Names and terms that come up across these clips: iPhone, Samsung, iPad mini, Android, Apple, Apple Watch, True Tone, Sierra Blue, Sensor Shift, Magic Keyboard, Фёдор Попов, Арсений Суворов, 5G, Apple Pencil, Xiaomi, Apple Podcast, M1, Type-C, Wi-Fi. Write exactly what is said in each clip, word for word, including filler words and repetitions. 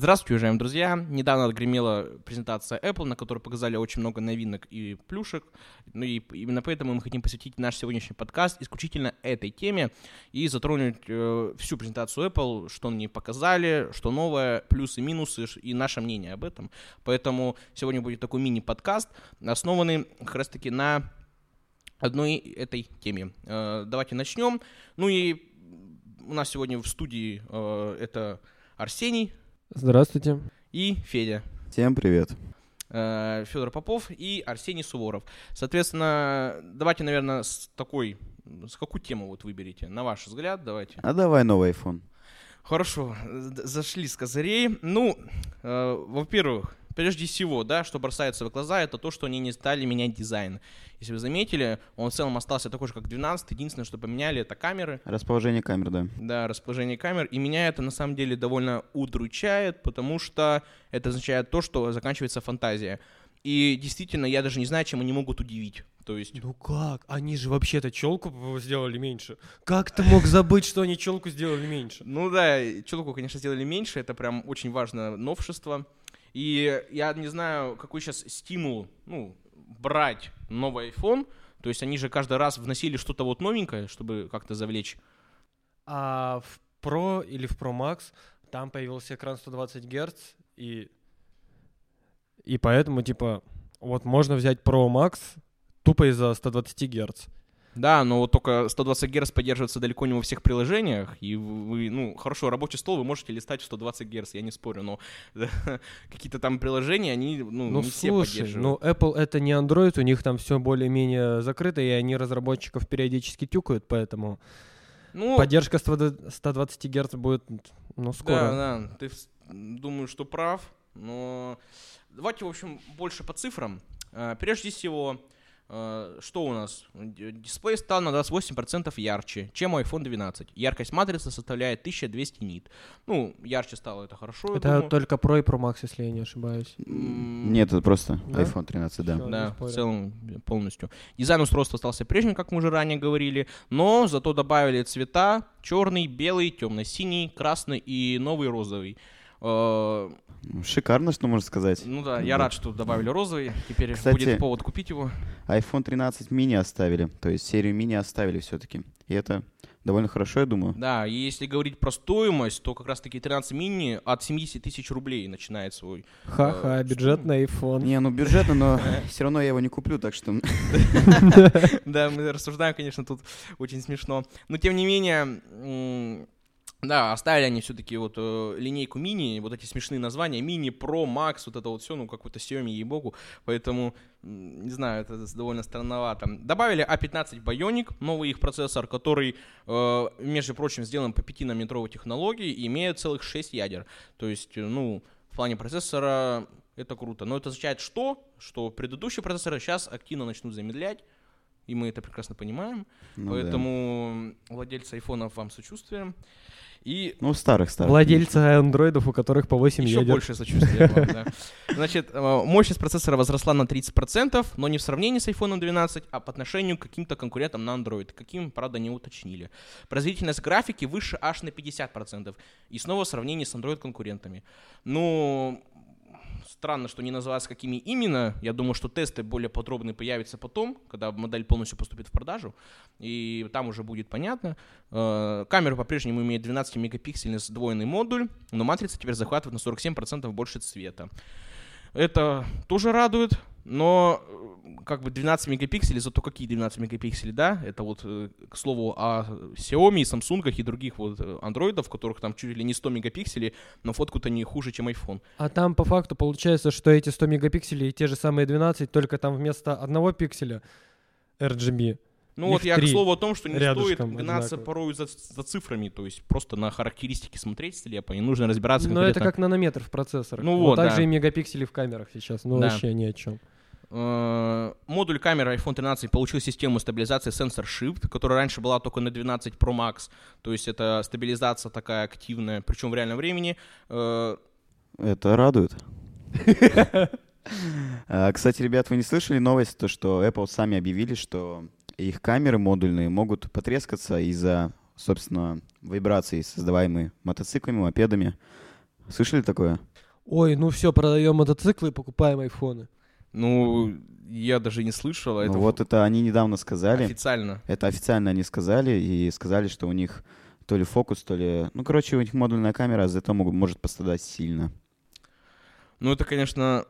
Здравствуйте, уважаемые друзья! Недавно отгремела презентация Apple, на которой показали очень много новинок и плюшек. Ну и именно поэтому мы хотим посвятить наш сегодняшний подкаст исключительно этой теме и затронуть э, всю презентацию Apple, что они показали, что новое, плюсы, минусы и наше мнение об этом. Поэтому сегодня будет такой мини-подкаст, основанный как раз-таки на одной этой теме. Э, давайте начнем. Ну и у нас сегодня в студии э, это Арсений. Здравствуйте. И Федя. Всем привет. Фёдор Попов и Арсений Суворов. Соответственно, давайте, наверное, с такой... С какую тему вот выберете? На ваш взгляд, давайте. А давай новый iPhone. Хорошо, зашли с козырей. Ну, э, во-первых, прежде всего, да, что бросается в глаза, это то, что они не стали менять дизайн. Если вы заметили, он в целом остался такой же, как двенадцать. Единственное, что поменяли, это камеры. Расположение камер, да. Да, расположение камер. И меня это, на самом деле, довольно удручает, потому что это означает то, что заканчивается фантазия. И действительно, я даже не знаю, чем они могут удивить. То есть... Ну как? Они же вообще-то челку сделали меньше. Как ты мог забыть, что они челку сделали меньше? Ну да, челку, конечно, сделали меньше. Это прям очень важное новшество. И я не знаю, какой сейчас стимул, ну, брать новый iPhone. То есть они же каждый раз вносили что-то вот новенькое, чтобы как-то завлечь. А в Pro или в Pro Max там появился экран сто двадцать герц, и, и поэтому, типа, вот можно взять Pro Max тупо из-за сто двадцать герц. Да, но вот только сто двадцать герц поддерживается далеко не во всех приложениях, и вы, ну, хорошо, рабочий стол вы можете листать в сто двадцать герц, я не спорю, но какие-то там приложения, они, ну, ну не слушай, все поддерживают. Ну, Apple — это не Android, у них там все более-менее закрыто, и они разработчиков периодически тюкают, поэтому ну, поддержка сто двадцать герц будет, ну, скоро. Да, да, ты, думаю, что прав, но давайте, в общем, больше по цифрам. Прежде всего... Что у нас? Дисплей стал на двадцать восемь процентов ярче, чем iPhone двенадцать. Яркость матрицы составляет тысяча двести нит. Ну, ярче стало, это хорошо. Это только Pro и Pro Max, если я не ошибаюсь. Нет, это просто да? iPhone тринадцать, да. Все, да, в целом полностью. Дизайн устройства остался прежним, как мы уже ранее говорили, но зато добавили цвета: черный, белый, темно-синий, красный и новый розовый. Шикарно, что можно сказать. Ну да, я да. рад, что добавили розовый. Теперь кстати, будет повод купить его. iPhone тринадцать мини оставили, то есть серию мини оставили все-таки. И это довольно хорошо, я думаю. Да, и если говорить про стоимость, то как раз-таки тринадцать мини от семьдесят тысяч рублей начинает свой. Ха-ха, э, бюджетный iPhone. Не, ну бюджетный, но все равно я его не куплю, так что... Да, мы рассуждаем, конечно, тут очень смешно. Но тем не менее... Да, оставили они все-таки вот э, линейку мини, вот эти смешные названия, мини, Pro, Max, вот это вот все, ну, какой-то Xiaomi, ей-богу, поэтому, не знаю, это довольно странновато. Добавили а пятнадцать Bionic, новый их процессор, который, э, между прочим, сделан по пяти нанометровой технологии и имеет целых шесть ядер, то есть, ну, в плане процессора это круто, но это означает что? Что предыдущие процессоры сейчас активно начнут замедлять, и мы это прекрасно понимаем, ну, поэтому да. Владельцы айфонов, вам сочувствуем. И ну, старых, старых. Владельцы андроидов, у которых по восемь ядер. Еще больше сочувствия вам, да. Значит, мощность процессора возросла на тридцать процентов, но не в сравнении с iPhone двенадцать, а по отношению к каким-то конкурентам на Android. Каким, правда, не уточнили. Производительность графики выше аж на пятьдесят процентов. И снова в сравнении с Android-конкурентами. Ну, странно, что не называется, какими именно. Я думаю, что тесты более подробные появятся потом, когда модель полностью поступит в продажу. И там уже будет понятно. Камера по-прежнему имеет двенадцатимегапиксельный сдвоенный модуль, но матрица теперь захватывает на сорок семь процентов больше цвета. Это тоже радует, но как бы двенадцать мегапикселей, зато какие двенадцать мегапикселей, да? Это вот, к слову, о Xiaomi, Samsung и других вот андроидов, в которых там чуть ли не сто мегапикселей, но фотку-то не хуже, чем iPhone. А там по факту получается, что эти сто мегапикселей и те же самые двенадцать, только там вместо одного пикселя эр джи би. Ну вот я к слову о том, что не стоит гнаться одинаково. Порой за, за цифрами, то есть просто на характеристики смотреть слепо, не нужно разбираться конкретно. Но это как нанометр в процессорах, ну, вот, также да. И мегапиксели в камерах сейчас, ну да. Вообще ни о чем. Модуль камеры iPhone тринадцать получил систему стабилизации Sensor Shift, которая раньше была только на двенадцать Pro Max, то есть это стабилизация такая активная, причем в реальном времени. Это радует. Кстати, ребят, вы не слышали новость, то что Apple сами объявили, что их камеры модульные могут потрескаться из-за, собственно, вибраций, создаваемых мотоциклами, мопедами. Слышали такое? Ой, ну все, продаем мотоциклы и покупаем айфоны. Ну, я даже не слышал. Это... Ну, вот это они недавно сказали. Официально. Это официально они сказали, и сказали, что у них то ли фокус, то ли... Ну, короче, у них модульная камера, а зато может пострадать сильно. Ну, это, конечно,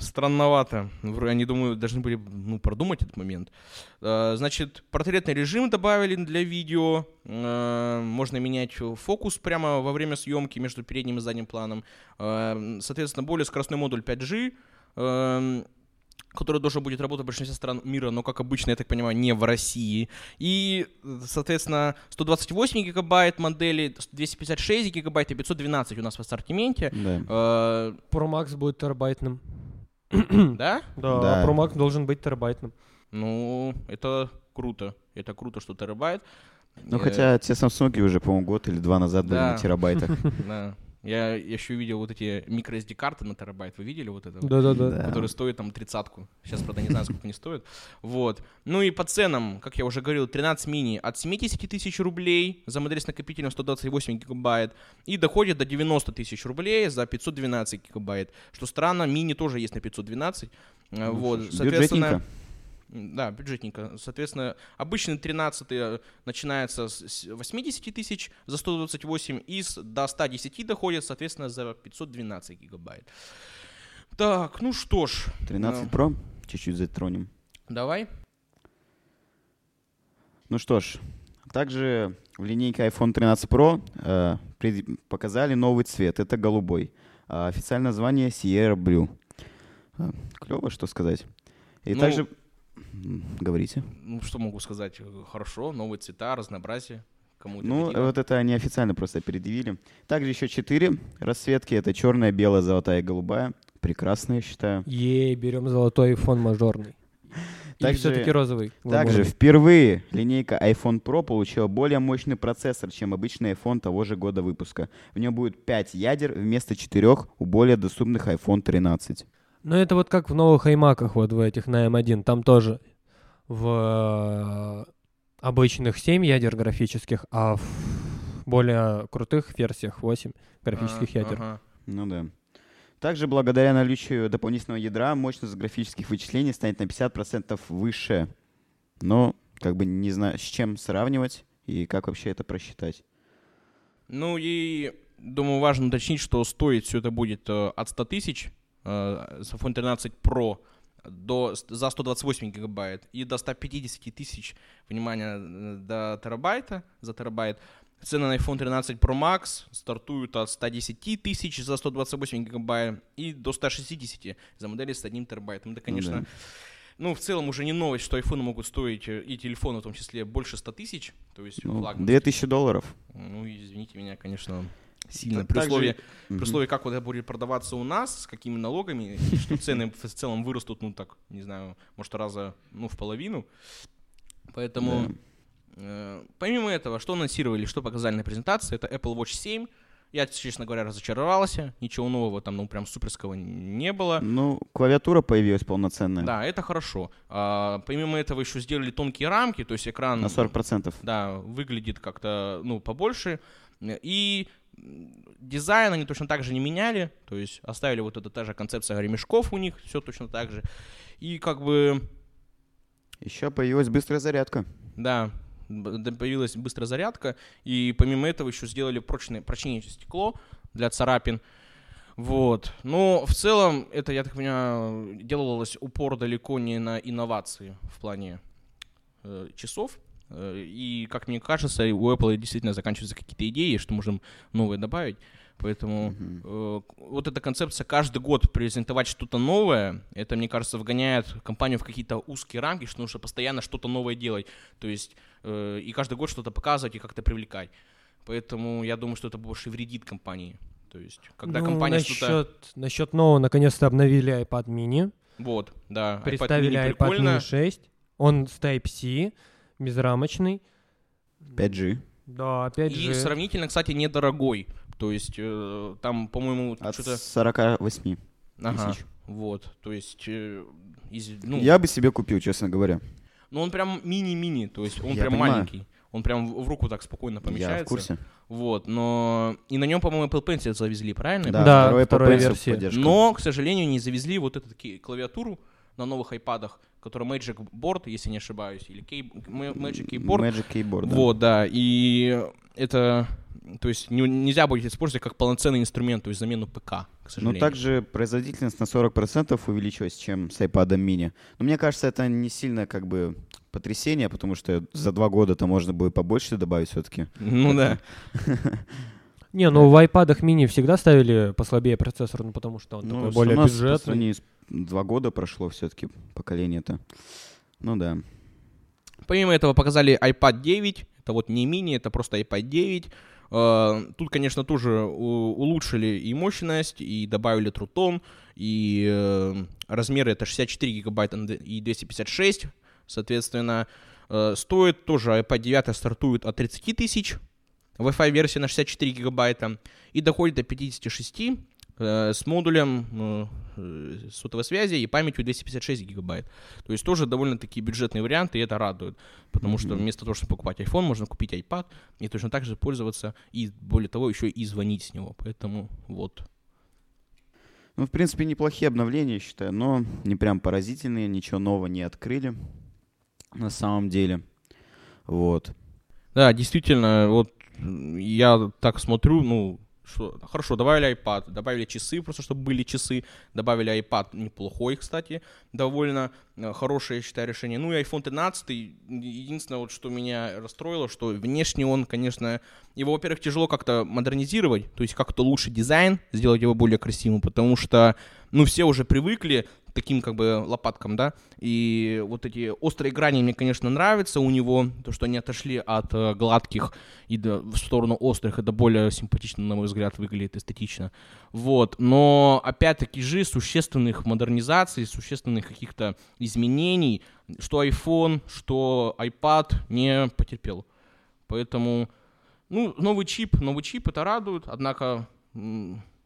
странновато. Они, думаю, должны были ну, продумать этот момент. Значит, портретный режим добавили для видео. Можно менять фокус прямо во время съемки между передним и задним планом. Соответственно, более скоростной модуль пять джи, который должен будет работать в большинстве стран мира, но, как обычно, я так понимаю, не в России. И, соответственно, сто двадцать восемь гигабайт модели, двести пятьдесят шесть гигабайт и пятьсот двенадцать у нас в ассортименте. Да. Pro Max будет терабайтным. Да? Да, да. Pro Max должен быть терабайтным. Ну, это круто. Это круто, что терабайт. Ну, хотя те Samsung уже, по-моему, год или два назад были на терабайтах. Да. Я еще видел вот эти микро эс ди карты на терабайт. Вы видели вот это? Да-да-да. Которые стоят там тридцатку. Сейчас, правда, не знаю, сколько они стоят. Вот. Ну и по ценам, как я уже говорил, тринадцать мини от семьдесят тысяч рублей за модель с накопителем сто двадцать восемь гигабайт и доходит до девяносто тысяч рублей за пятьсот двенадцать гигабайт. Что странно, мини тоже есть на пятьсот двенадцать. Ну, вот. Соответственно, бюджетненько. Да, бюджетненько. Соответственно, обычный тринадцатый начинается с восемьдесят тысяч за сто двадцать восемь и до сто десять доходит, соответственно, за пятьсот двенадцать гигабайт. Так, ну что ж. тринадцать Pro чуть-чуть затронем. Давай. Ну что ж, также в линейке айфон тринадцать про э, показали новый цвет. Это голубой. Официальное название Sierra Blue. Клево, что сказать. И ну, также... Говорите. Ну, что могу сказать? Хорошо, новые цвета, разнообразие. Кому это ну, вот это они официально просто предъявили. Также еще четыре расцветки. Это черная, белая, золотая и голубая. Прекрасно, я считаю. Ей, берем золотой iPhone мажорный. Или все-таки розовый? Также впервые линейка айфон про получила более мощный процессор, чем обычный iPhone того же года выпуска. В нем будет пять ядер вместо четырех у более доступных айфон тринадцать. Ну, это вот как в новых аймаках, вот в этих на эм один. Там тоже в обычных семь ядер графических, а в более крутых версиях восемь графических а, ядер. Ага. Ну да. Также благодаря наличию дополнительного ядра мощность графических вычислений станет на пятьдесят процентов выше. Но как бы не знаю, с чем сравнивать и как вообще это просчитать. Ну и думаю, важно уточнить, что стоить все это будет от ста тысяч. С айфон тринадцать про до, за сто двадцать восемь гигабайт и до сто пятьдесят тысяч, внимание, до терабайта, за терабайт. Цены на айфон тринадцать про макс стартуют от ста десяти тысяч за сто двадцать восемь гигабайт и до ста шестидесяти за модели с одним терабайтом. Это, конечно, ну, да. Ну, в целом уже не новость, что айфоны могут стоить, и телефоны в том числе, больше ста тысяч. То есть ну, две тысячи долларов. Ну, извините меня, конечно... Сильно. При условии, при условии, как вот это будет продаваться у нас, с какими налогами, и что цены в целом вырастут, ну так, не знаю, может раза, ну в половину. Поэтому, да. э, помимо этого, что анонсировали, что показали на презентации, это Apple Watch семь. Я, честно говоря, разочаровался. Ничего нового там, ну, прям суперского не было. Ну, клавиатура появилась полноценная. Да, это хорошо. А, помимо этого еще сделали тонкие рамки, то есть экран... На сорок процентов. Да, выглядит как-то, ну, побольше. И... Дизайн они точно так же не меняли, то есть оставили вот эта та же концепция ремешков у них, все точно так же. И как бы... Еще появилась быстрая зарядка. Да, появилась быстрая зарядка, и помимо этого еще сделали прочное, прочнее стекло для царапин. Вот. Но в целом это, я так понимаю, делалось упор далеко не на инновации в плане э, часов. И, как мне кажется, у Apple действительно заканчиваются какие-то идеи, что можем новые добавить. Поэтому mm-hmm. э, вот эта концепция каждый год презентовать что-то новое, это, мне кажется, вгоняет компанию в какие-то узкие рамки, что нужно постоянно что-то новое делать. То есть э, и каждый год что-то показывать и как-то привлекать. Поэтому я думаю, что это больше вредит компании. То есть когда ну, компания насчет, что-то... Насчет нового, наконец-то обновили iPad mini. Вот, да. Представили iPad mini, прикольно. iPad мини шесть. Он с Type-C. Безрамочный. пять джи. Да, пять джи. И сравнительно, кстати, недорогой. То есть э, там, по-моему, от что-то... От сорока восьми тысяч. Ага, вот. То есть... Э, из, ну... Я бы себе купил, честно говоря. Но он прям мини-мини, то есть он Я прям понимаю. маленький. Он прям в руку так спокойно помещается. Я в курсе. Вот, но... И на нем, по-моему, Apple Pencil завезли, правильно? Да, да второй, вторая версия. Поддержка. Но, к сожалению, не завезли вот эту клавиатуру на новых айпадах, которая Magic Board, если не ошибаюсь, или кей... Magic Keyboard. Magic Keyboard, да. Вот, да, и это... То есть нельзя будет использовать как полноценный инструмент, то есть замену ПК, к сожалению. Ну, также производительность на сорок процентов увеличилась, чем с iPad mini. Но мне кажется, это не сильно как бы потрясение, потому что за два года-то можно будет побольше добавить все-таки. Ну да. Не, ну в iPad'ах mini всегда ставили послабее процессор, ну потому что он такой более бюджетный. Два года прошло все-таки поколение-то. Ну да. Помимо этого показали iPad девять. Это вот не mini, это просто iPad девять. Тут, конечно, тоже улучшили и мощность, и добавили True Tone, и размеры это шестьдесят четыре гигабайта и двести пятьдесят шесть, соответственно, стоит тоже iPad девять стартует от тридцать тысяч, Wi-Fi версия на шестьдесят четыре гигабайта, и доходит до пятьдесят шесть с модулем сотовой связи и памятью двести пятьдесят шесть гигабайт. То есть тоже довольно-таки бюджетный вариант, и это радует. Потому mm-hmm. что вместо того, чтобы покупать iPhone, можно купить iPad и точно так же пользоваться, и более того, еще и звонить с него. Поэтому вот. Ну, в принципе, неплохие обновления, я считаю, но не прям поразительные, ничего нового не открыли на самом деле. Вот. Да, действительно, вот я так смотрю, ну, что, хорошо, добавили iPad, добавили часы, просто чтобы были часы, добавили iPad, неплохой, кстати, довольно хорошее, я считаю, решение. Ну и айфон тринадцать, единственное, вот, что меня расстроило, что внешне он, конечно, его, во-первых, тяжело как-то модернизировать, то есть как-то лучше дизайн, сделать его более красивым, потому что, ну, все уже привыкли к таким, как бы, лопаткам, да, и вот эти острые грани мне, конечно, нравятся у него, то, что они отошли от гладких и до, в сторону острых, это более симпатично, на мой взгляд, выглядит эстетично, вот, но, опять-таки же, существенных модернизаций, существенных каких-то изменений, что iPhone, что iPad не потерпел. Поэтому, ну, новый чип, новый чип, это радует, однако,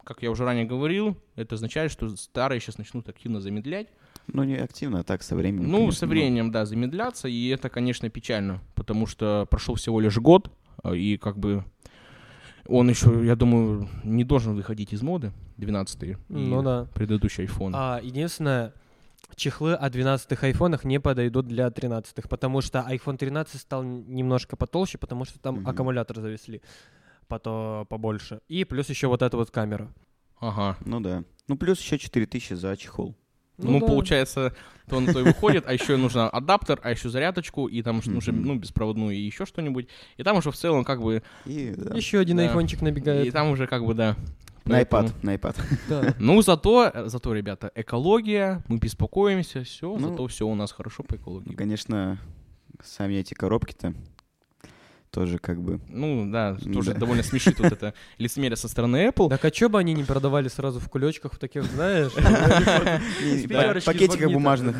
как я уже ранее говорил, это означает, что старые сейчас начнут активно замедлять. Ну, не активно, а так со временем. Ну, конечно, со временем, да, замедляться, и это, конечно, печально, потому что прошел всего лишь год, и как бы он еще, я думаю, не должен выходить из моды, двенадцатый, ну, да. Предыдущий iPhone. А, единственное... Чехлы о двенадцатых айфонах не подойдут для тринадцатых, потому что айфон тринадцать стал немножко потолще, потому что там mm-hmm. аккумулятор завезли потом побольше. И плюс еще вот эта вот камера. Ага, ну да. Ну плюс еще четыре тысячи за чехол. Ну, ну да. Получается, то он то и выходит, а еще нужно адаптер, а еще зарядочку, и там уже, ну, беспроводную, и еще что-нибудь. И там уже в целом как бы... И, да. Еще один да. айфончик набегает. И там уже как бы, да... На iPad, на iPad. Да. Ну, зато, зато, ребята, экология, мы беспокоимся, все, ну, зато все у нас хорошо по экологии. Ну, конечно, сами эти коробки-то тоже как бы... Ну, да, тоже да. довольно смешит вот это лицемерие со стороны Apple. Так, а что бы они не продавали сразу в кулечках в таких, знаешь? В пакетиках бумажных.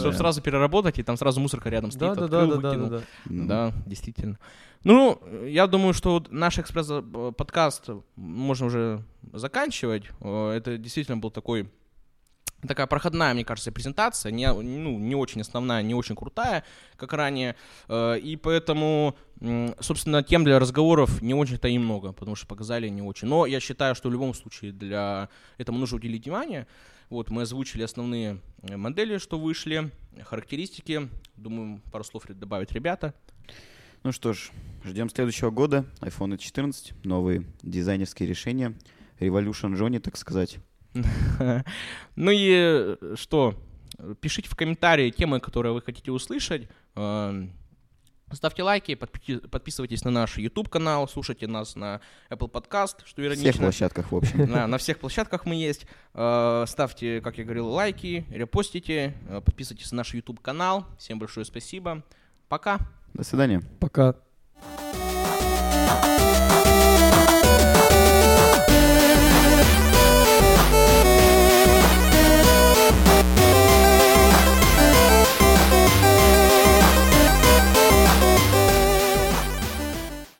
Чтобы сразу переработать, и там сразу мусорка рядом стоит, открыл, выкинул. Да, действительно. Ну, я думаю, что наш экспресс-подкаст можно уже заканчивать. Это действительно был такой... Такая проходная, мне кажется, презентация, не, ну, не очень основная, не очень крутая, как ранее, и поэтому, собственно, тем для разговоров не очень-то и много, потому что показали не очень. Но я считаю, что в любом случае для этого нужно уделить внимание. Вот, мы озвучили основные модели, что вышли, характеристики, думаю, пару слов добавить ребята. Ну что ж, ждем следующего года, айфон четырнадцать, новые дизайнерские решения, Revolution Johnny, так сказать. Ну и что? Пишите в комментарии темы, которые вы хотите услышать. Ставьте лайки, подписывайтесь на наш YouTube-канал, слушайте нас на Apple Podcast, что иронично. На всех площадках, в общем. На, на всех площадках мы есть. Ставьте, как я говорил, лайки, репостите, подписывайтесь на наш YouTube-канал. Всем большое спасибо. Пока. До свидания. Пока.